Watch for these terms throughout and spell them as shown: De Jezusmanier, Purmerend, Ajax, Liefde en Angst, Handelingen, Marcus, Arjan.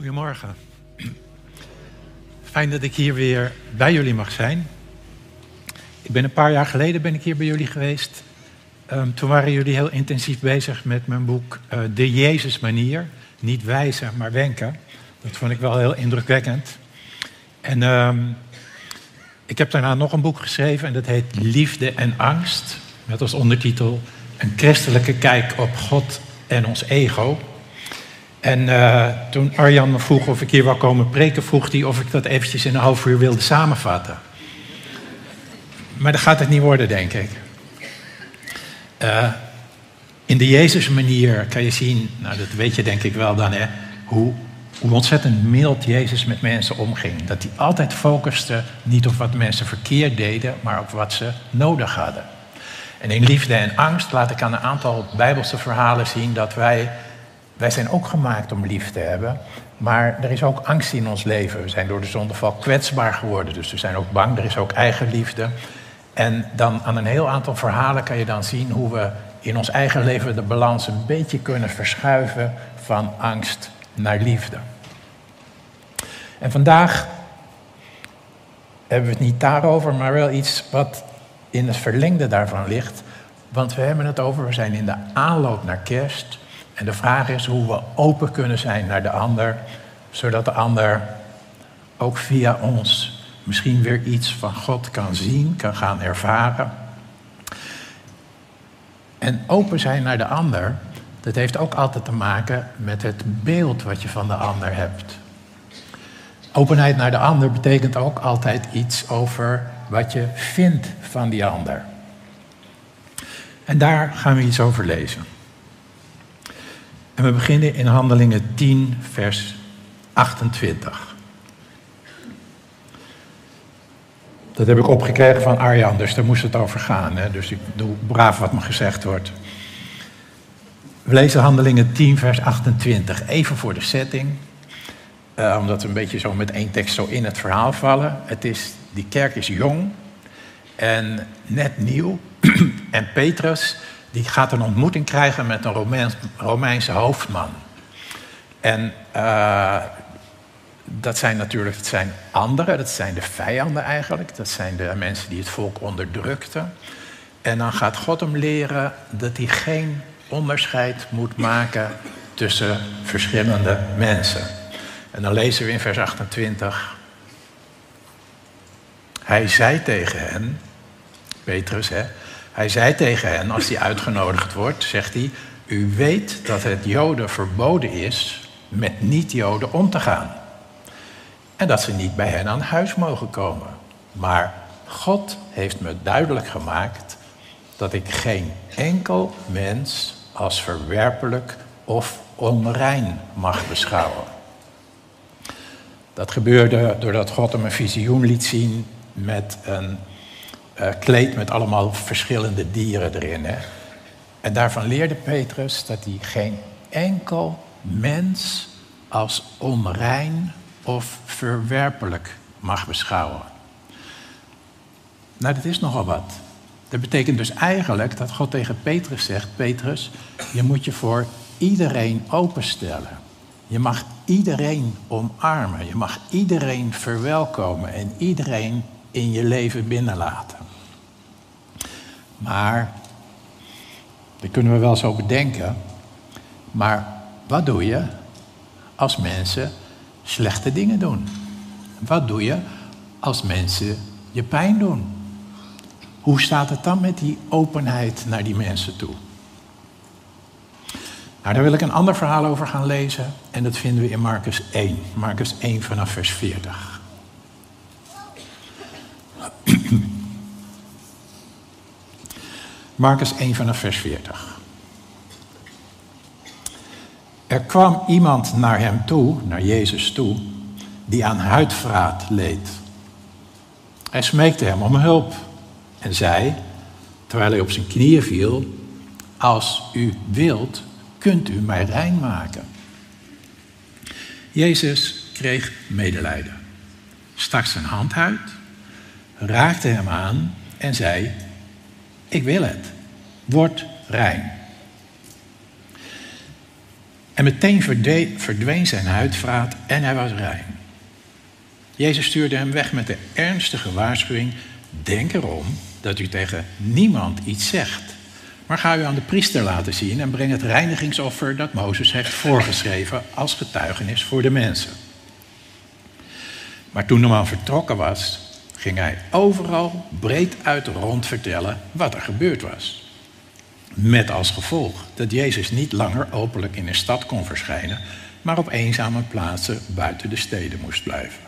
Goedemorgen. Fijn dat ik hier weer bij jullie mag zijn. Ik ben een paar jaar geleden hier bij jullie geweest. Toen waren jullie heel intensief bezig met mijn boek De Jezusmanier. Niet wijzen, maar wenken. Dat vond ik wel heel indrukwekkend. En ik heb daarna nog een boek geschreven en dat heet Liefde en Angst. Met als ondertitel een christelijke kijk op God en ons ego. En toen Arjan me vroeg of ik hier wou komen preken, vroeg hij of ik dat eventjes in een half uur wilde samenvatten. Maar dat gaat het niet worden, denk ik. In de Jezusmanier kan je zien, nou dat weet je denk ik wel dan, hè, hoe ontzettend mild Jezus met mensen omging. Dat hij altijd focuste niet op wat mensen verkeerd deden, maar op wat ze nodig hadden. En in Liefde en Angst laat ik aan een aantal Bijbelse verhalen zien dat wij zijn ook gemaakt om lief te hebben, maar er is ook angst in ons leven. We zijn door de zondeval kwetsbaar geworden, dus we zijn ook bang. Er is ook eigenliefde. En dan aan een heel aantal verhalen kan je dan zien hoe we in ons eigen leven de balans een beetje kunnen verschuiven van angst naar liefde. En vandaag hebben we het niet daarover, maar wel iets wat in het verlengde daarvan ligt. Want we hebben het over, we zijn in de aanloop naar kerst. En de vraag is hoe we open kunnen zijn naar de ander, zodat de ander ook via ons misschien weer iets van God kan zien, kan gaan ervaren. En open zijn naar de ander, dat heeft ook altijd te maken met het beeld wat je van de ander hebt. Openheid naar de ander betekent ook altijd iets over wat je vindt van die ander. En daar gaan we iets over lezen. En we beginnen in Handelingen 10, vers 28. Dat heb ik opgekregen van Arjan, dus daar moest het over gaan. Hè? Dus ik doe braaf wat me gezegd wordt. We lezen Handelingen 10, vers 28. Even voor de setting. Omdat we een beetje zo met één tekst zo in het verhaal vallen. Die kerk is jong en net nieuw. En Petrus, die gaat een ontmoeting krijgen met een Romeinse hoofdman. En dat zijn anderen, dat zijn de vijanden eigenlijk. Dat zijn de mensen die het volk onderdrukten. En dan gaat God hem leren dat hij geen onderscheid moet maken tussen verschillende mensen. En dan lezen we in vers 28. Hij zei tegen hen, Petrus hè. Hij zei tegen hen, als hij uitgenodigd wordt, zegt hij: u weet dat het Joden verboden is met niet-Joden om te gaan. En dat ze niet bij hen aan huis mogen komen. Maar God heeft me duidelijk gemaakt dat ik geen enkel mens als verwerpelijk of onrein mag beschouwen. Dat gebeurde doordat God hem een visioen liet zien met een kleed met allemaal verschillende dieren erin. Hè? En daarvan leerde Petrus dat hij geen enkel mens als onrein of verwerpelijk mag beschouwen. Nou, dat is nogal wat. Dat betekent dus eigenlijk dat God tegen Petrus zegt: Petrus, je moet je voor iedereen openstellen. Je mag iedereen omarmen. Je mag iedereen verwelkomen en iedereen in je leven binnenlaten. Maar, dat kunnen we wel zo bedenken, maar wat doe je als mensen slechte dingen doen? Wat doe je als mensen je pijn doen? Hoe staat het dan met die openheid naar die mensen toe? Nou, daar wil ik een ander verhaal over gaan lezen en dat vinden we in Marcus 1. Marcus 1 vanaf vers 40. Marcus 1 vanaf vers 40. Er kwam iemand naar hem toe, naar Jezus toe, die aan huidvraat leed. Hij smeekte hem om hulp en zei, terwijl hij op zijn knieën viel: als u wilt, kunt u mij rein maken. Jezus kreeg medelijden, stak zijn hand uit, raakte hem aan en zei: ik wil het, word rein. En meteen verdween zijn huidvraat en hij was rein. Jezus stuurde hem weg met de ernstige waarschuwing: denk erom dat u tegen niemand iets zegt. Maar ga u aan de priester laten zien en breng het reinigingsoffer dat Mozes heeft voorgeschreven als getuigenis voor de mensen. Maar toen de man vertrokken was, ging hij overal breeduit rond vertellen wat er gebeurd was. Met als gevolg dat Jezus niet langer openlijk in een stad kon verschijnen, maar op eenzame plaatsen buiten de steden moest blijven.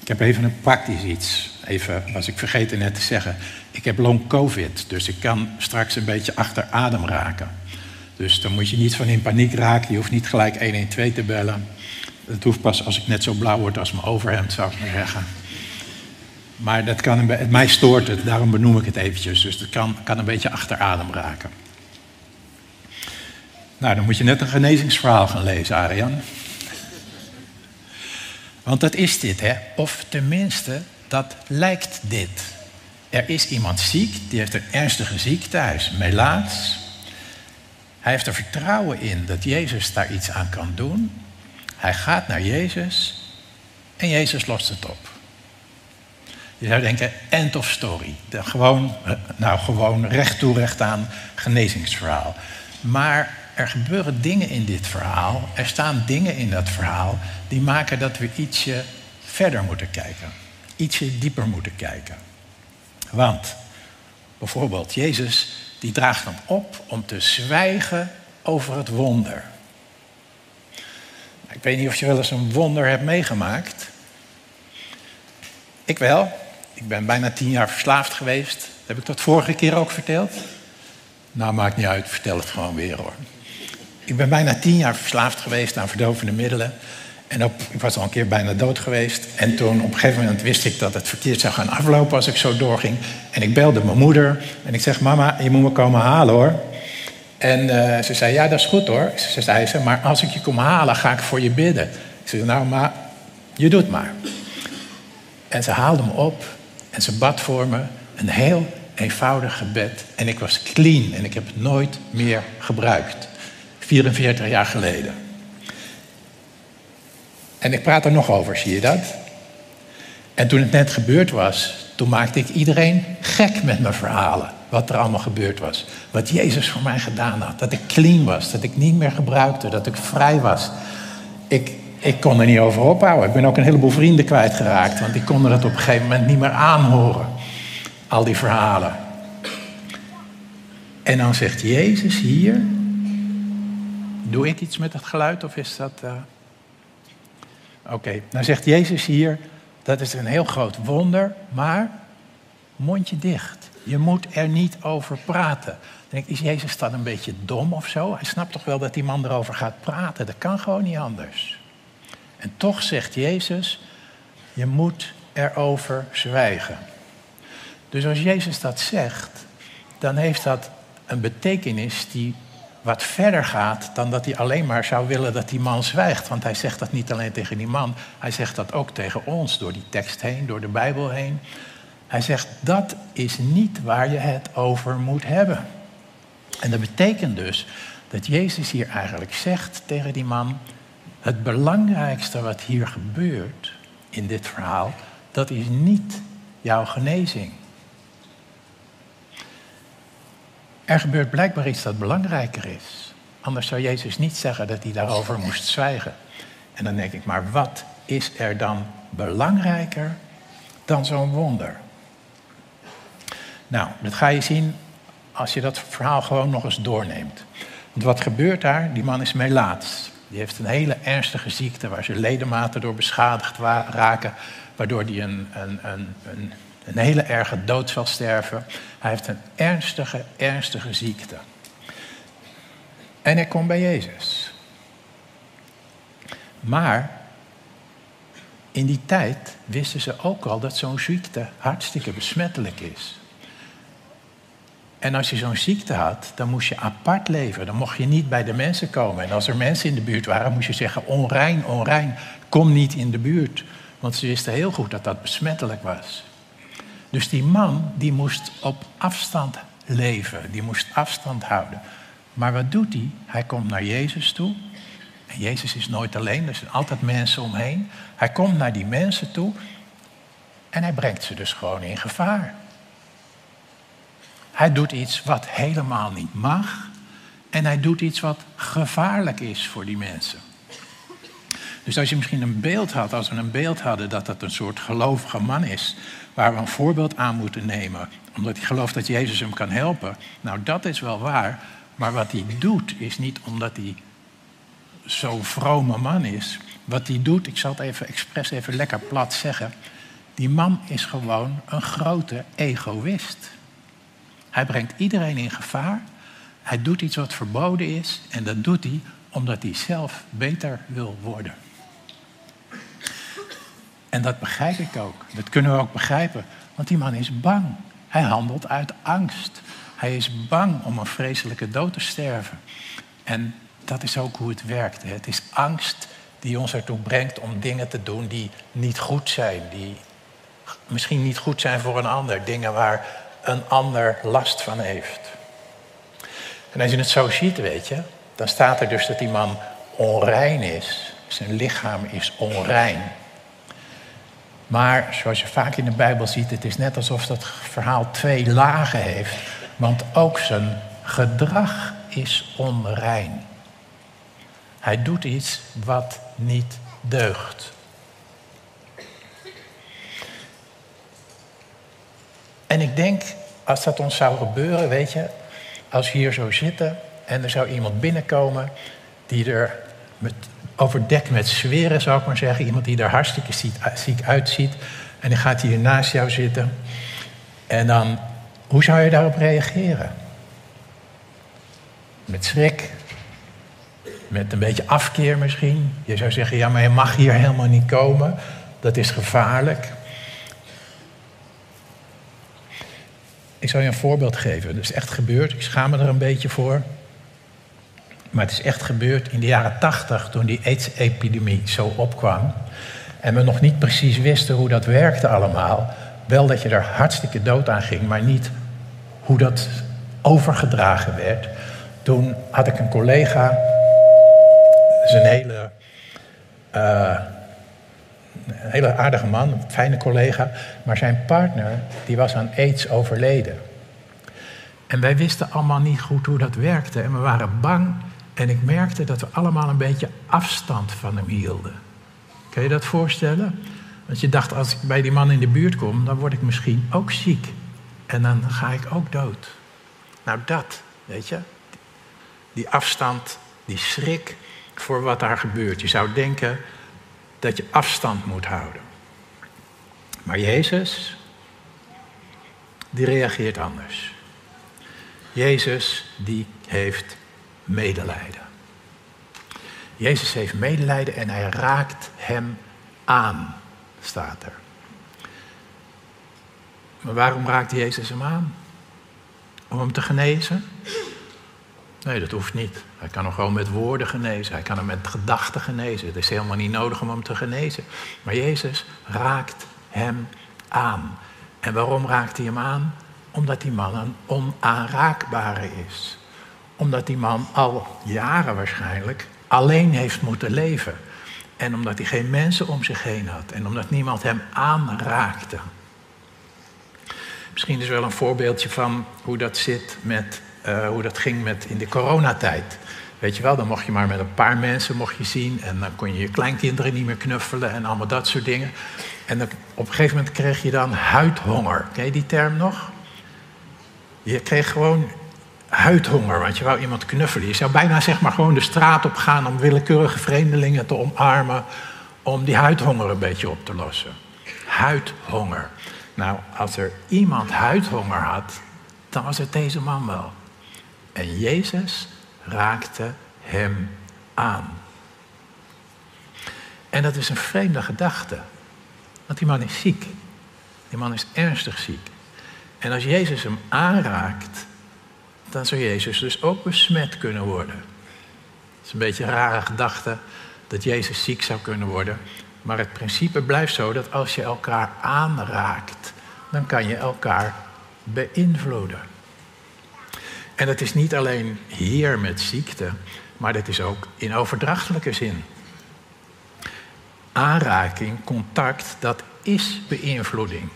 Ik heb even een praktisch iets. Was ik vergeten net te zeggen. Ik heb long covid, dus ik kan straks een beetje achter adem raken. Dus dan moet je niet van in paniek raken. Je hoeft niet gelijk 112 te bellen. Dat hoeft pas als ik net zo blauw word als mijn overhemd, zou ik maar zeggen. Maar dat kan mij stoort het, daarom benoem ik het eventjes. Dus dat kan een beetje achter adem raken. Nou, dan moet je net een genezingsverhaal gaan lezen, Arjan. Want dat is dit, hè? Of tenminste, dat lijkt dit. Er is iemand ziek, die heeft een ernstige ziekte, hij is melaats. Hij heeft er vertrouwen in dat Jezus daar iets aan kan doen. Hij gaat naar Jezus en Jezus lost het op. Je zou denken, end of story. Gewoon recht toe recht aan genezingsverhaal. Maar er gebeuren dingen in dit verhaal. Er staan dingen in dat verhaal die maken dat we ietsje verder moeten kijken. Ietsje dieper moeten kijken. Want bijvoorbeeld Jezus die draagt hem op om te zwijgen over het wonder. Ik weet niet of je wel eens een wonder hebt meegemaakt. Ik wel. Ik ben bijna 10 jaar verslaafd geweest. Heb ik dat vorige keer ook verteld? Nou, maakt niet uit. Vertel het gewoon weer, hoor. Ik ben bijna 10 jaar verslaafd geweest aan verdovende middelen. En ik was al een keer bijna dood geweest. En toen op een gegeven moment wist ik dat het verkeerd zou gaan aflopen als ik zo doorging. En ik belde mijn moeder. En ik zeg, mama, je moet me komen halen, hoor. En ze zei, ja, dat is goed, hoor. Ze zei, maar als ik je kom halen, ga ik voor je bidden. Ik zei, nou, ma, je doet maar. En ze haalde me op en ze bad voor me. Een heel eenvoudig gebed. En ik was clean en ik heb het nooit meer gebruikt. 44 jaar geleden. En ik praat er nog over, zie je dat? En toen het net gebeurd was, toen maakte ik iedereen gek met mijn verhalen. Wat er allemaal gebeurd was. Wat Jezus voor mij gedaan had. Dat ik clean was, dat ik niet meer gebruikte, dat ik vrij was. Ik kon er niet over ophouden. Ik ben ook een heleboel vrienden kwijtgeraakt. Want die konden dat op een gegeven moment niet meer aanhoren. Al die verhalen. En dan zegt Jezus hier... Doe ik iets met het geluid of is dat... Oké, dan zegt Jezus hier... Dat is een heel groot wonder, maar... Mondje dicht. Je moet er niet over praten. Dan denk ik, is Jezus dan een beetje dom of zo? Hij snapt toch wel dat die man erover gaat praten. Dat kan gewoon niet anders. En toch zegt Jezus, je moet erover zwijgen. Dus als Jezus dat zegt, dan heeft dat een betekenis die wat verder gaat dan dat hij alleen maar zou willen dat die man zwijgt. Want hij zegt dat niet alleen tegen die man, hij zegt dat ook tegen ons, door die tekst heen, door de Bijbel heen. Hij zegt, dat is niet waar je het over moet hebben. En dat betekent dus dat Jezus hier eigenlijk zegt tegen die man... Het belangrijkste wat hier gebeurt in dit verhaal, dat is niet jouw genezing. Er gebeurt blijkbaar iets dat belangrijker is. Anders zou Jezus niet zeggen dat hij daarover moest zwijgen. En dan denk ik, maar wat is er dan belangrijker dan zo'n wonder? Nou, dat ga je zien als je dat verhaal gewoon nog eens doorneemt. Want wat gebeurt daar? Die man is melaats. Die heeft een hele ernstige ziekte waar zijn ledematen door beschadigd raken. Waardoor hij een hele erge dood zal sterven. Hij heeft een ernstige ziekte. En hij komt bij Jezus. Maar in die tijd wisten ze ook al dat zo'n ziekte hartstikke besmettelijk is. En als je zo'n ziekte had, dan moest je apart leven. Dan mocht je niet bij de mensen komen. En als er mensen in de buurt waren, moest je zeggen... onrein, onrein, kom niet in de buurt. Want ze wisten heel goed dat dat besmettelijk was. Dus die man, die moest op afstand leven. Die moest afstand houden. Maar wat doet hij? Hij komt naar Jezus toe. En Jezus is nooit alleen, er zijn altijd mensen omheen. Hij komt naar die mensen toe. En hij brengt ze dus gewoon in gevaar. Hij doet iets wat helemaal niet mag. En hij doet iets wat gevaarlijk is voor die mensen. Dus als je misschien een beeld had, als we een beeld hadden dat dat een soort gelovige man is, waar we een voorbeeld aan moeten nemen, omdat hij gelooft dat Jezus hem kan helpen. Nou, dat is wel waar. Maar wat hij doet is niet omdat hij zo'n vrome man is. Wat hij doet, ik zal het even expres lekker plat zeggen. Die man is gewoon een grote egoïst. Hij brengt iedereen in gevaar. Hij doet iets wat verboden is. En dat doet hij omdat hij zelf beter wil worden. En dat begrijp ik ook. Dat kunnen we ook begrijpen. Want die man is bang. Hij handelt uit angst. Hij is bang om een vreselijke dood te sterven. En dat is ook hoe het werkt. Het is angst die ons ertoe brengt om dingen te doen die niet goed zijn. Die misschien niet goed zijn voor een ander. Dingen waar een ander last van heeft. En als je het zo ziet, weet je, dan staat er dus dat die man onrein is. Zijn lichaam is onrein. Maar zoals je vaak in de Bijbel ziet, het is net alsof dat verhaal twee lagen heeft. Want ook zijn gedrag is onrein. Hij doet iets wat niet deugt. En ik denk, als dat ons zou gebeuren, weet je, als we hier zo zitten en er zou iemand binnenkomen die er overdekt met zweren, zou ik maar zeggen. Iemand die er hartstikke ziek uitziet. En die gaat hier naast jou zitten. En dan, hoe zou je daarop reageren? Met schrik. Met een beetje afkeer misschien. Je zou zeggen, ja, maar je mag hier helemaal niet komen. Dat is gevaarlijk. Ik zal je een voorbeeld geven. Dat is echt gebeurd. Ik schaam me er een beetje voor. Maar het is echt gebeurd in de jaren 80, toen die AIDS-epidemie zo opkwam. En we nog niet precies wisten hoe dat werkte allemaal. Wel dat je er hartstikke dood aan ging, maar niet hoe dat overgedragen werd. Toen had ik een collega, dat is een hele aardige man, een fijne collega. Maar zijn partner, die was aan AIDS overleden. En wij wisten allemaal niet goed hoe dat werkte. En we waren bang. En ik merkte dat we allemaal een beetje afstand van hem hielden. Kan je dat voorstellen? Want je dacht, als ik bij die man in de buurt kom, dan word ik misschien ook ziek. En dan ga ik ook dood. Nou dat, weet je. Die afstand, die schrik voor wat daar gebeurt. Je zou denken dat je afstand moet houden. Maar Jezus, die reageert anders. Jezus, die heeft medelijden. Jezus heeft medelijden en hij raakt hem aan, staat er. Maar waarom raakt Jezus hem aan? Om hem te genezen? Nee, dat hoeft niet. Hij kan hem gewoon met woorden genezen. Hij kan hem met gedachten genezen. Het is helemaal niet nodig om hem te genezen. Maar Jezus raakt hem aan. En waarom raakt hij hem aan? Omdat die man een onaanraakbare is. Omdat die man al jaren waarschijnlijk alleen heeft moeten leven. En omdat hij geen mensen om zich heen had. En omdat niemand hem aanraakte. Misschien is wel een voorbeeldje van hoe dat zit met, hoe dat ging met in de coronatijd. Weet je wel, dan mocht je maar met een paar mensen zien. En dan kon je je kleinkinderen niet meer knuffelen en allemaal dat soort dingen. En dan, op een gegeven moment kreeg je dan huidhonger. Ken je die term nog? Je kreeg gewoon huidhonger, want je wou iemand knuffelen. Je zou bijna zeg maar gewoon de straat op gaan om willekeurige vreemdelingen te omarmen, om die huidhonger een beetje op te lossen. Huidhonger. Nou, als er iemand huidhonger had, dan was het deze man wel. En Jezus raakte hem aan. En dat is een vreemde gedachte. Want die man is ziek. Die man is ernstig ziek. En als Jezus hem aanraakt, dan zou Jezus dus ook besmet kunnen worden. Het is een beetje een rare gedachte dat Jezus ziek zou kunnen worden. Maar het principe blijft zo dat als je elkaar aanraakt, dan kan je elkaar beïnvloeden. En dat is niet alleen hier met ziekte, maar dat is ook in overdrachtelijke zin. Aanraking, contact, dat is beïnvloeding.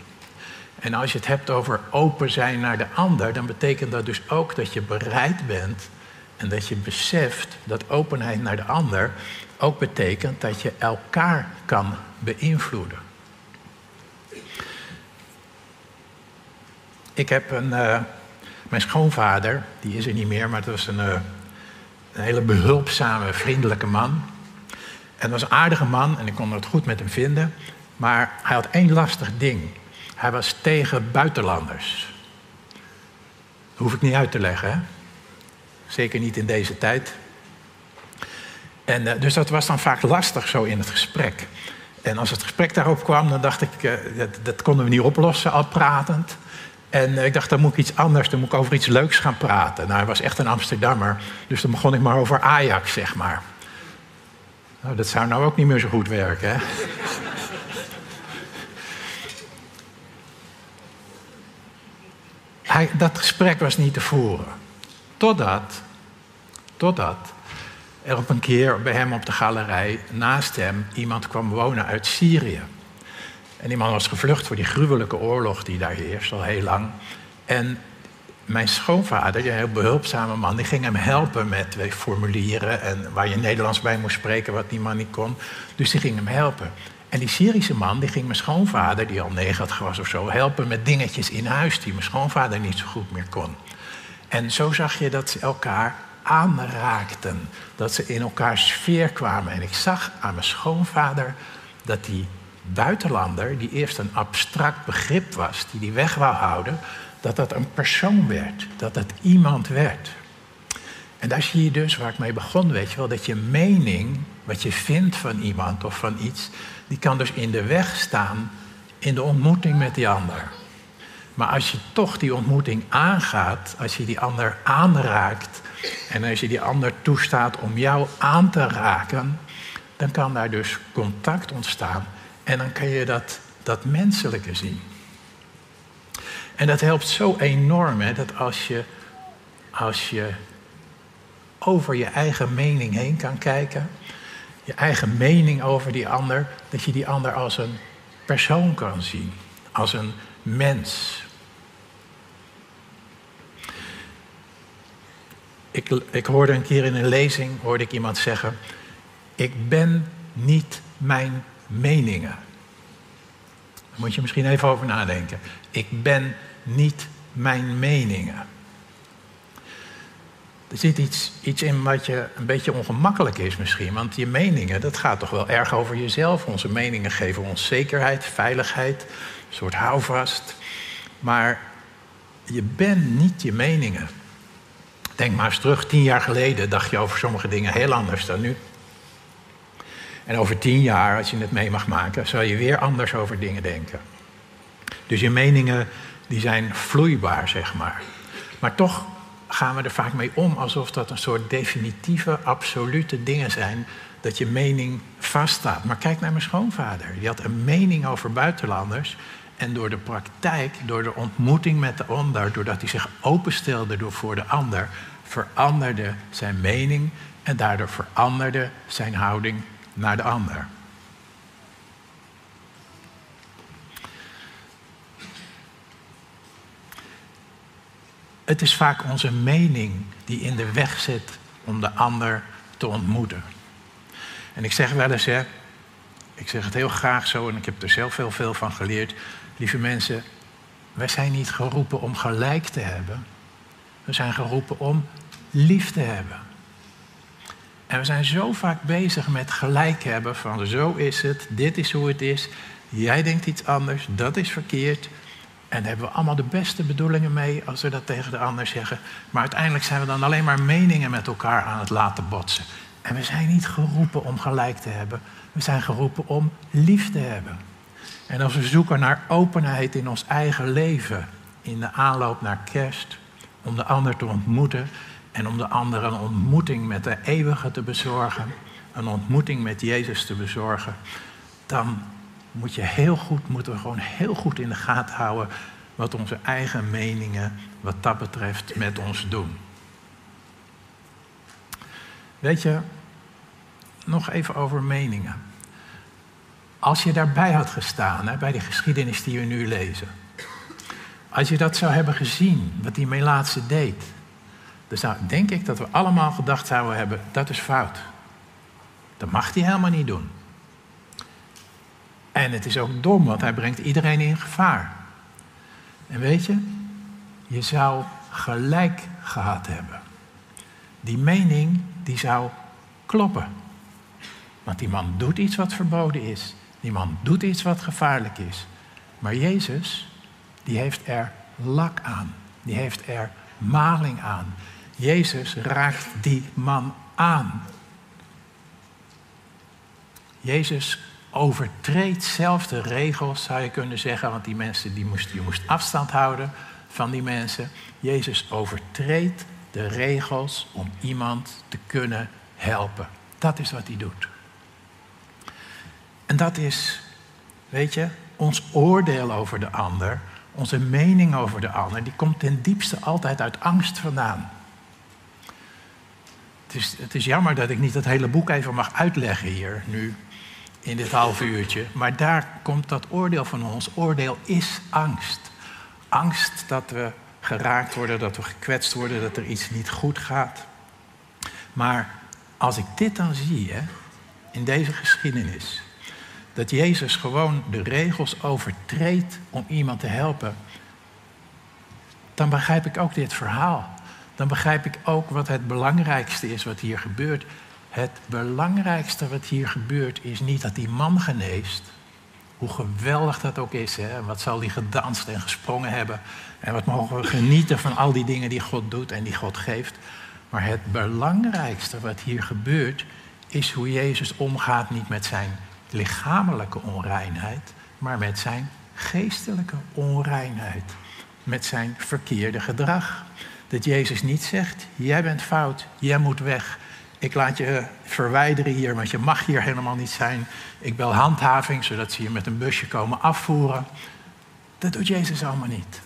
En als je het hebt over open zijn naar de ander, dan betekent dat dus ook dat je bereid bent en dat je beseft dat openheid naar de ander ook betekent dat je elkaar kan beïnvloeden. Ik heb mijn schoonvader, die is er niet meer, maar het was een hele behulpzame, vriendelijke man. En dat was een aardige man en ik kon het goed met hem vinden. Maar hij had één lastig ding. Hij was tegen buitenlanders. Dat hoef ik niet uit te leggen, hè? Zeker niet in deze tijd. En dus dat was dan vaak lastig zo in het gesprek. En als het gesprek daarop kwam, dan dacht ik, dat konden we niet oplossen, al pratend. En ik dacht, dan moet ik iets anders, dan moet ik over iets leuks gaan praten. Nou, hij was echt een Amsterdammer, dus dan begon ik maar over Ajax, zeg maar. Nou, dat zou nou ook niet meer zo goed werken, hè? Dat gesprek was niet te voeren. Totdat er op een keer bij hem op de galerij naast hem iemand kwam wonen uit Syrië. En die man was gevlucht voor die gruwelijke oorlog die daar heerst, al heel lang. En mijn schoonvader, die een heel behulpzame man, die ging hem helpen met formulieren en waar je Nederlands bij moest spreken, wat die man niet kon. Dus die ging hem helpen. En die Syrische man, die ging mijn schoonvader, die al 90 was of zo, helpen met dingetjes in huis die mijn schoonvader niet zo goed meer kon. En zo zag je dat ze elkaar aanraakten. Dat ze in elkaars sfeer kwamen. En ik zag aan mijn schoonvader dat die buitenlander, die eerst een abstract begrip was, die weg wou houden, dat dat een persoon werd. Dat dat iemand werd. En daar zie je dus waar ik mee begon, weet je wel, dat je mening, wat je vindt van iemand of van iets, die kan dus in de weg staan in de ontmoeting met die ander. Maar als je toch die ontmoeting aangaat, als je die ander aanraakt en als je die ander toestaat om jou aan te raken, dan kan daar dus contact ontstaan en dan kan je dat menselijke zien. En dat helpt zo enorm, hè, dat als je over je eigen mening heen kan kijken, je eigen mening over die ander, dat je die ander als een persoon kan zien, als een mens. Ik hoorde een keer in een lezing, hoorde ik iemand zeggen, ik ben niet mijn meningen. Daar moet je misschien even over nadenken. Ik ben niet mijn meningen. Er zit iets in wat je een beetje ongemakkelijk is misschien. Want je meningen, dat gaat toch wel erg over jezelf. Onze meningen geven ons zekerheid, veiligheid, een soort houvast. Maar je bent niet je meningen. Denk maar eens terug, 10 jaar geleden dacht je over sommige dingen heel anders dan nu. En over 10 jaar, als je het mee mag maken, zal je weer anders over dingen denken. Dus je meningen, die zijn vloeibaar, zeg maar. Maar toch gaan we er vaak mee om alsof dat een soort definitieve, absolute dingen zijn, dat je mening vaststaat. Maar kijk naar mijn schoonvader. Die had een mening over buitenlanders. En door de praktijk, door de ontmoeting met de ander, doordat hij zich openstelde voor de ander, veranderde zijn mening en daardoor veranderde zijn houding naar de ander. Het is vaak onze mening die in de weg zit om de ander te ontmoeten. En ik zeg wel eens, hè, ik zeg het heel graag zo en ik heb er zelf heel veel van geleerd. Lieve mensen, wij zijn niet geroepen om gelijk te hebben. We zijn geroepen om lief te hebben. En we zijn zo vaak bezig met gelijk hebben van zo is het, dit is hoe het is. Jij denkt iets anders, dat is verkeerd. En daar hebben we allemaal de beste bedoelingen mee als we dat tegen de ander zeggen. Maar uiteindelijk zijn we dan alleen maar meningen met elkaar aan het laten botsen. En we zijn niet geroepen om gelijk te hebben. We zijn geroepen om lief te hebben. En als we zoeken naar openheid in ons eigen leven, in de aanloop naar Kerst, om de ander te ontmoeten en om de ander een ontmoeting met de eeuwige te bezorgen, een ontmoeting met Jezus te bezorgen, dan moeten we gewoon heel goed in de gaten houden wat onze eigen meningen wat dat betreft met ons doen. Weet je, nog even over meningen. Als je daarbij had gestaan, hè, bij de geschiedenis die we nu lezen. Als je dat zou hebben gezien, wat die Melaatse deed. Dan zou, denk ik dat we allemaal gedacht zouden hebben, dat is fout. Dat mag hij helemaal niet doen. En het is ook dom, want hij brengt iedereen in gevaar. En weet je, je zou gelijk gehad hebben. Die mening, die zou kloppen. Want die man doet iets wat verboden is. Die man doet iets wat gevaarlijk is. Maar Jezus, die heeft er lak aan. Die heeft er maling aan. Jezus raakt die man aan. Jezus overtreedt zelf de regels, zou je kunnen zeggen. Want die mensen, je moest afstand houden van die mensen. Jezus overtreedt de regels om iemand te kunnen helpen. Dat is wat hij doet. En dat is, weet je, ons oordeel over de ander, onze mening over de ander, die komt ten diepste altijd uit angst vandaan. Het is jammer dat ik niet het hele boek even mag uitleggen hier, nu, in dit half uurtje. Maar daar komt dat oordeel van ons. Oordeel is angst. Angst dat we geraakt worden, dat we gekwetst worden, dat er iets niet goed gaat. Maar als ik dit dan zie, hè, in deze geschiedenis, dat Jezus gewoon de regels overtreedt om iemand te helpen, dan begrijp ik ook dit verhaal. Dan begrijp ik ook wat het belangrijkste is wat hier gebeurt. Het belangrijkste wat hier gebeurt is niet dat die man geneest. Hoe geweldig dat ook is, hè? Wat zal die gedanst en gesprongen hebben. En wat mogen we genieten van al die dingen die God doet en die God geeft. Maar het belangrijkste wat hier gebeurt is hoe Jezus omgaat niet met zijn lichamelijke onreinheid, maar met zijn geestelijke onreinheid. Met zijn verkeerde gedrag. Dat Jezus niet zegt, jij bent fout, jij moet weg. Ik laat je verwijderen hier, want je mag hier helemaal niet zijn. Ik bel handhaving, zodat ze je met een busje komen afvoeren. Dat doet Jezus allemaal niet.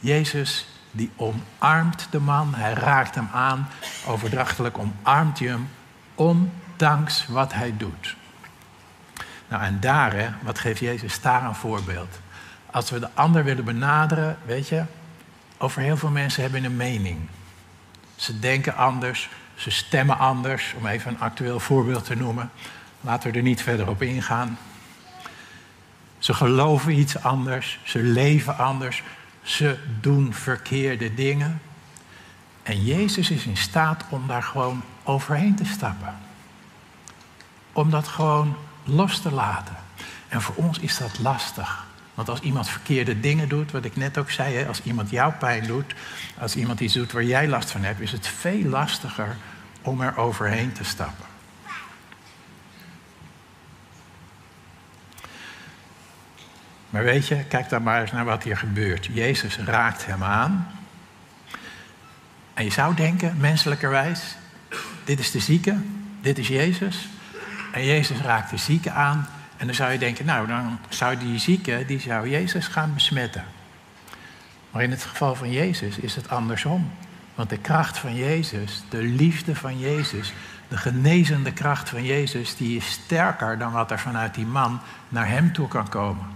Jezus, die omarmt de man, hij raakt hem aan. Overdrachtelijk omarmt hij hem, ondanks wat hij doet. Nou, en daar, hè, wat geeft Jezus daar een voorbeeld? Als we de ander willen benaderen, weet je, over heel veel mensen hebben een mening. Ze denken anders, ze stemmen anders, om even een actueel voorbeeld te noemen. Laten we er niet verder op ingaan. Ze geloven iets anders, ze leven anders, ze doen verkeerde dingen. En Jezus is in staat om daar gewoon overheen te stappen. Om dat gewoon los te laten. En voor ons is dat lastig. Want als iemand verkeerde dingen doet, wat ik net ook zei, als iemand jou pijn doet, als iemand iets doet waar jij last van hebt, is het veel lastiger om er overheen te stappen. Maar weet je, kijk dan maar eens naar wat hier gebeurt. Jezus raakt hem aan. En je zou denken, menselijkerwijs, dit is de zieke, dit is Jezus. En Jezus raakt de zieke aan. En dan zou je denken, nou, dan zou die zieke, die zou Jezus gaan besmetten. Maar in het geval van Jezus is het andersom. Want de kracht van Jezus, de liefde van Jezus, de genezende kracht van Jezus, die is sterker dan wat er vanuit die man naar hem toe kan komen.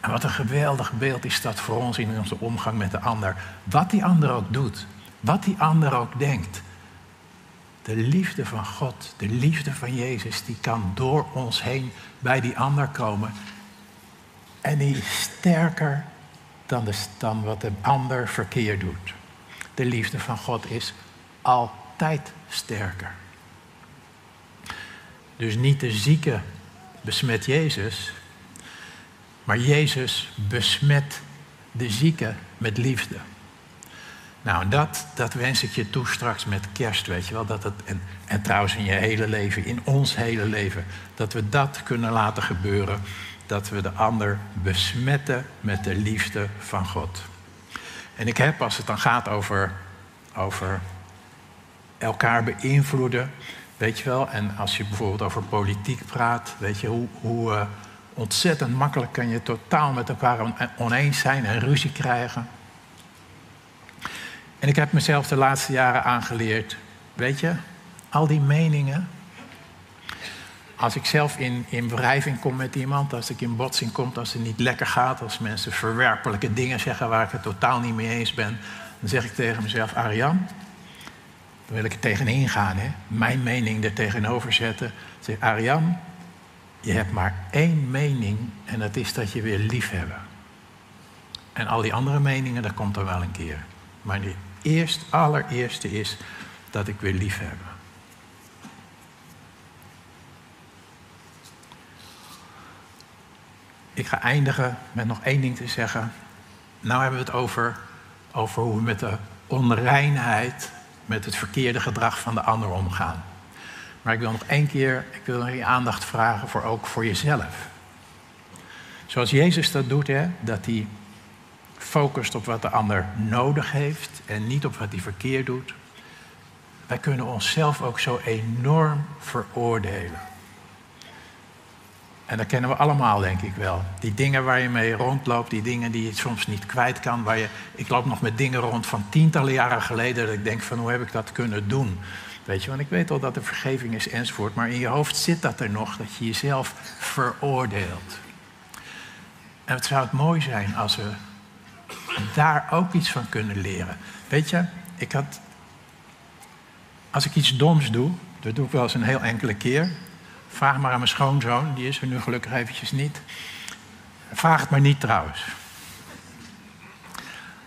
En wat een geweldig beeld is dat voor ons in onze omgang met de ander. Wat die ander ook doet, wat die ander ook denkt. De liefde van God, de liefde van Jezus, die kan door ons heen bij die ander komen. En die is sterker dan wat de ander verkeerd doet. De liefde van God is altijd sterker. Dus niet de zieke besmet Jezus, maar Jezus besmet de zieke met liefde. Nou, dat wens ik je toe straks met kerst, weet je wel. En trouwens in je hele leven, in ons hele leven. Dat we dat kunnen laten gebeuren. Dat we de ander besmetten met de liefde van God. En ik heb, als het dan gaat over elkaar beïnvloeden, weet je wel. En als je bijvoorbeeld over politiek praat, weet je, hoe ontzettend makkelijk kan je totaal met elkaar oneens zijn en ruzie krijgen. En ik heb mezelf de laatste jaren aangeleerd Weet je, al die meningen. Als ik zelf in wrijving kom met iemand, als ik in botsing kom, als het niet lekker gaat, als mensen verwerpelijke dingen zeggen waar ik het totaal niet mee eens ben, dan zeg ik tegen mezelf, Arjan, dan wil ik er tegenin gaan, hè? Mijn mening er tegenover zetten. Dan zeg ik, Arjan, je hebt maar één mening en dat is dat je weer liefhebben. En al die andere meningen, dat komt er wel een keer. Maar de allereerste is dat ik weer liefhebben. Ik ga eindigen met nog één ding te zeggen. Nou hebben we het over hoe we met de onreinheid, met het verkeerde gedrag van de ander omgaan. Maar ik wil nog één keer, je aandacht vragen ook voor jezelf. Zoals Jezus dat doet, hè, dat hij focust op wat de ander nodig heeft en niet op wat hij verkeerd doet. Wij kunnen onszelf ook zo enorm veroordelen. En dat kennen we allemaal, denk ik wel. Die dingen waar je mee rondloopt, die dingen die je soms niet kwijt kan. Ik loop nog met dingen rond van tientallen jaren geleden, dat ik denk van, hoe heb ik dat kunnen doen? Weet je, want ik weet al dat er vergeving is enzovoort, maar in je hoofd zit dat er nog, dat je jezelf veroordeelt. En het zou het mooi zijn als we daar ook iets van kunnen leren. Weet je, als ik iets doms doe, dat doe ik wel eens een heel enkele keer. Vraag maar aan mijn schoonzoon, die is er nu gelukkig eventjes niet. Vraag het maar niet trouwens.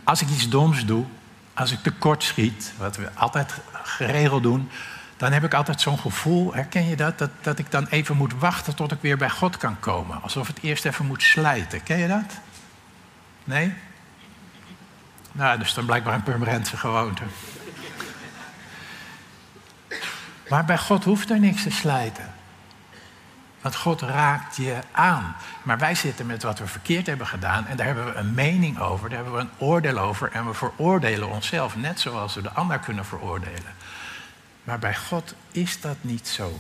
Als ik iets doms doe, als ik tekort schiet, wat we altijd geregeld doen, dan heb ik altijd zo'n gevoel, herken je dat? Dat ik dan even moet wachten tot ik weer bij God kan komen. Alsof het eerst even moet slijten, ken je dat? Nee? Nou, dus dan blijkbaar een Purmerendse gewoonte. Maar bij God hoeft er niks te slijten. Want God raakt je aan. Maar wij zitten met wat we verkeerd hebben gedaan. En daar hebben we een mening over. Daar hebben we een oordeel over. En we veroordelen onszelf. Net zoals we de ander kunnen veroordelen. Maar bij God is dat niet zo.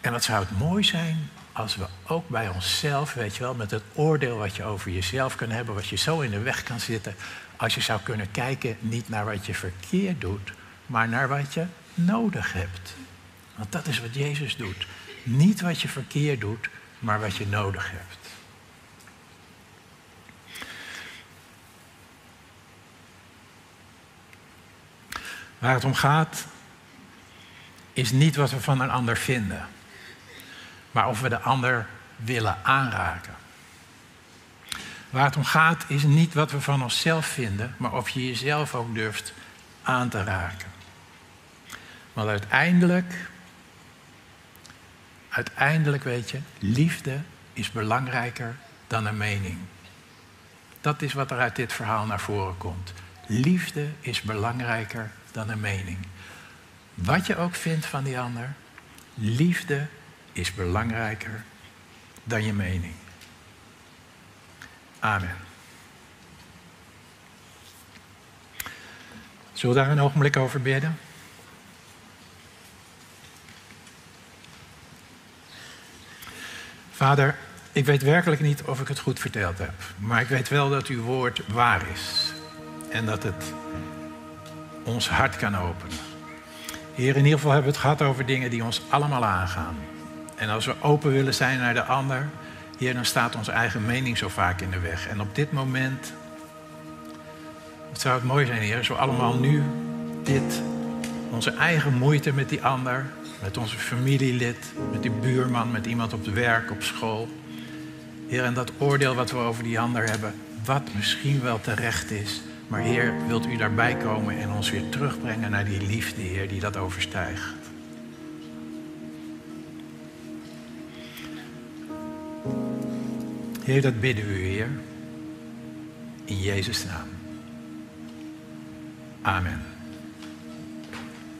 En wat zou het mooi zijn als we ook bij onszelf, weet je wel, met het oordeel wat je over jezelf kan hebben, wat je zo in de weg kan zitten, als je zou kunnen kijken niet naar wat je verkeerd doet, maar naar wat je nodig hebt. Want dat is wat Jezus doet. Niet wat je verkeerd doet, maar wat je nodig hebt. Waar het om gaat, is niet wat we van een ander vinden, maar of we de ander willen aanraken. Waar het om gaat, is niet wat we van onszelf vinden, maar of je jezelf ook durft aan te raken. Want uiteindelijk weet je, liefde is belangrijker dan een mening. Dat is wat er uit dit verhaal naar voren komt. Liefde is belangrijker dan een mening. Wat je ook vindt van die ander, liefde is belangrijker dan je mening. Amen. Zullen we daar een ogenblik over bidden? Vader, ik weet werkelijk niet of ik het goed verteld heb. Maar ik weet wel dat uw woord waar is. En dat het ons hart kan openen. Heer, in ieder geval hebben we het gehad over dingen die ons allemaal aangaan. En als we open willen zijn naar de ander, Heer, dan staat onze eigen mening zo vaak in de weg. En op dit moment, het zou het mooi zijn, Heer, als we allemaal nu onze eigen moeite met die ander, met onze familielid, met die buurman, met iemand op het werk, op school. Heer, en dat oordeel wat we over die ander hebben, wat misschien wel terecht is. Maar Heer, wilt u daarbij komen en ons weer terugbrengen naar die liefde, Heer, die dat overstijgt. Heer, dat bidden we u, Heer. In Jezus' naam. Amen.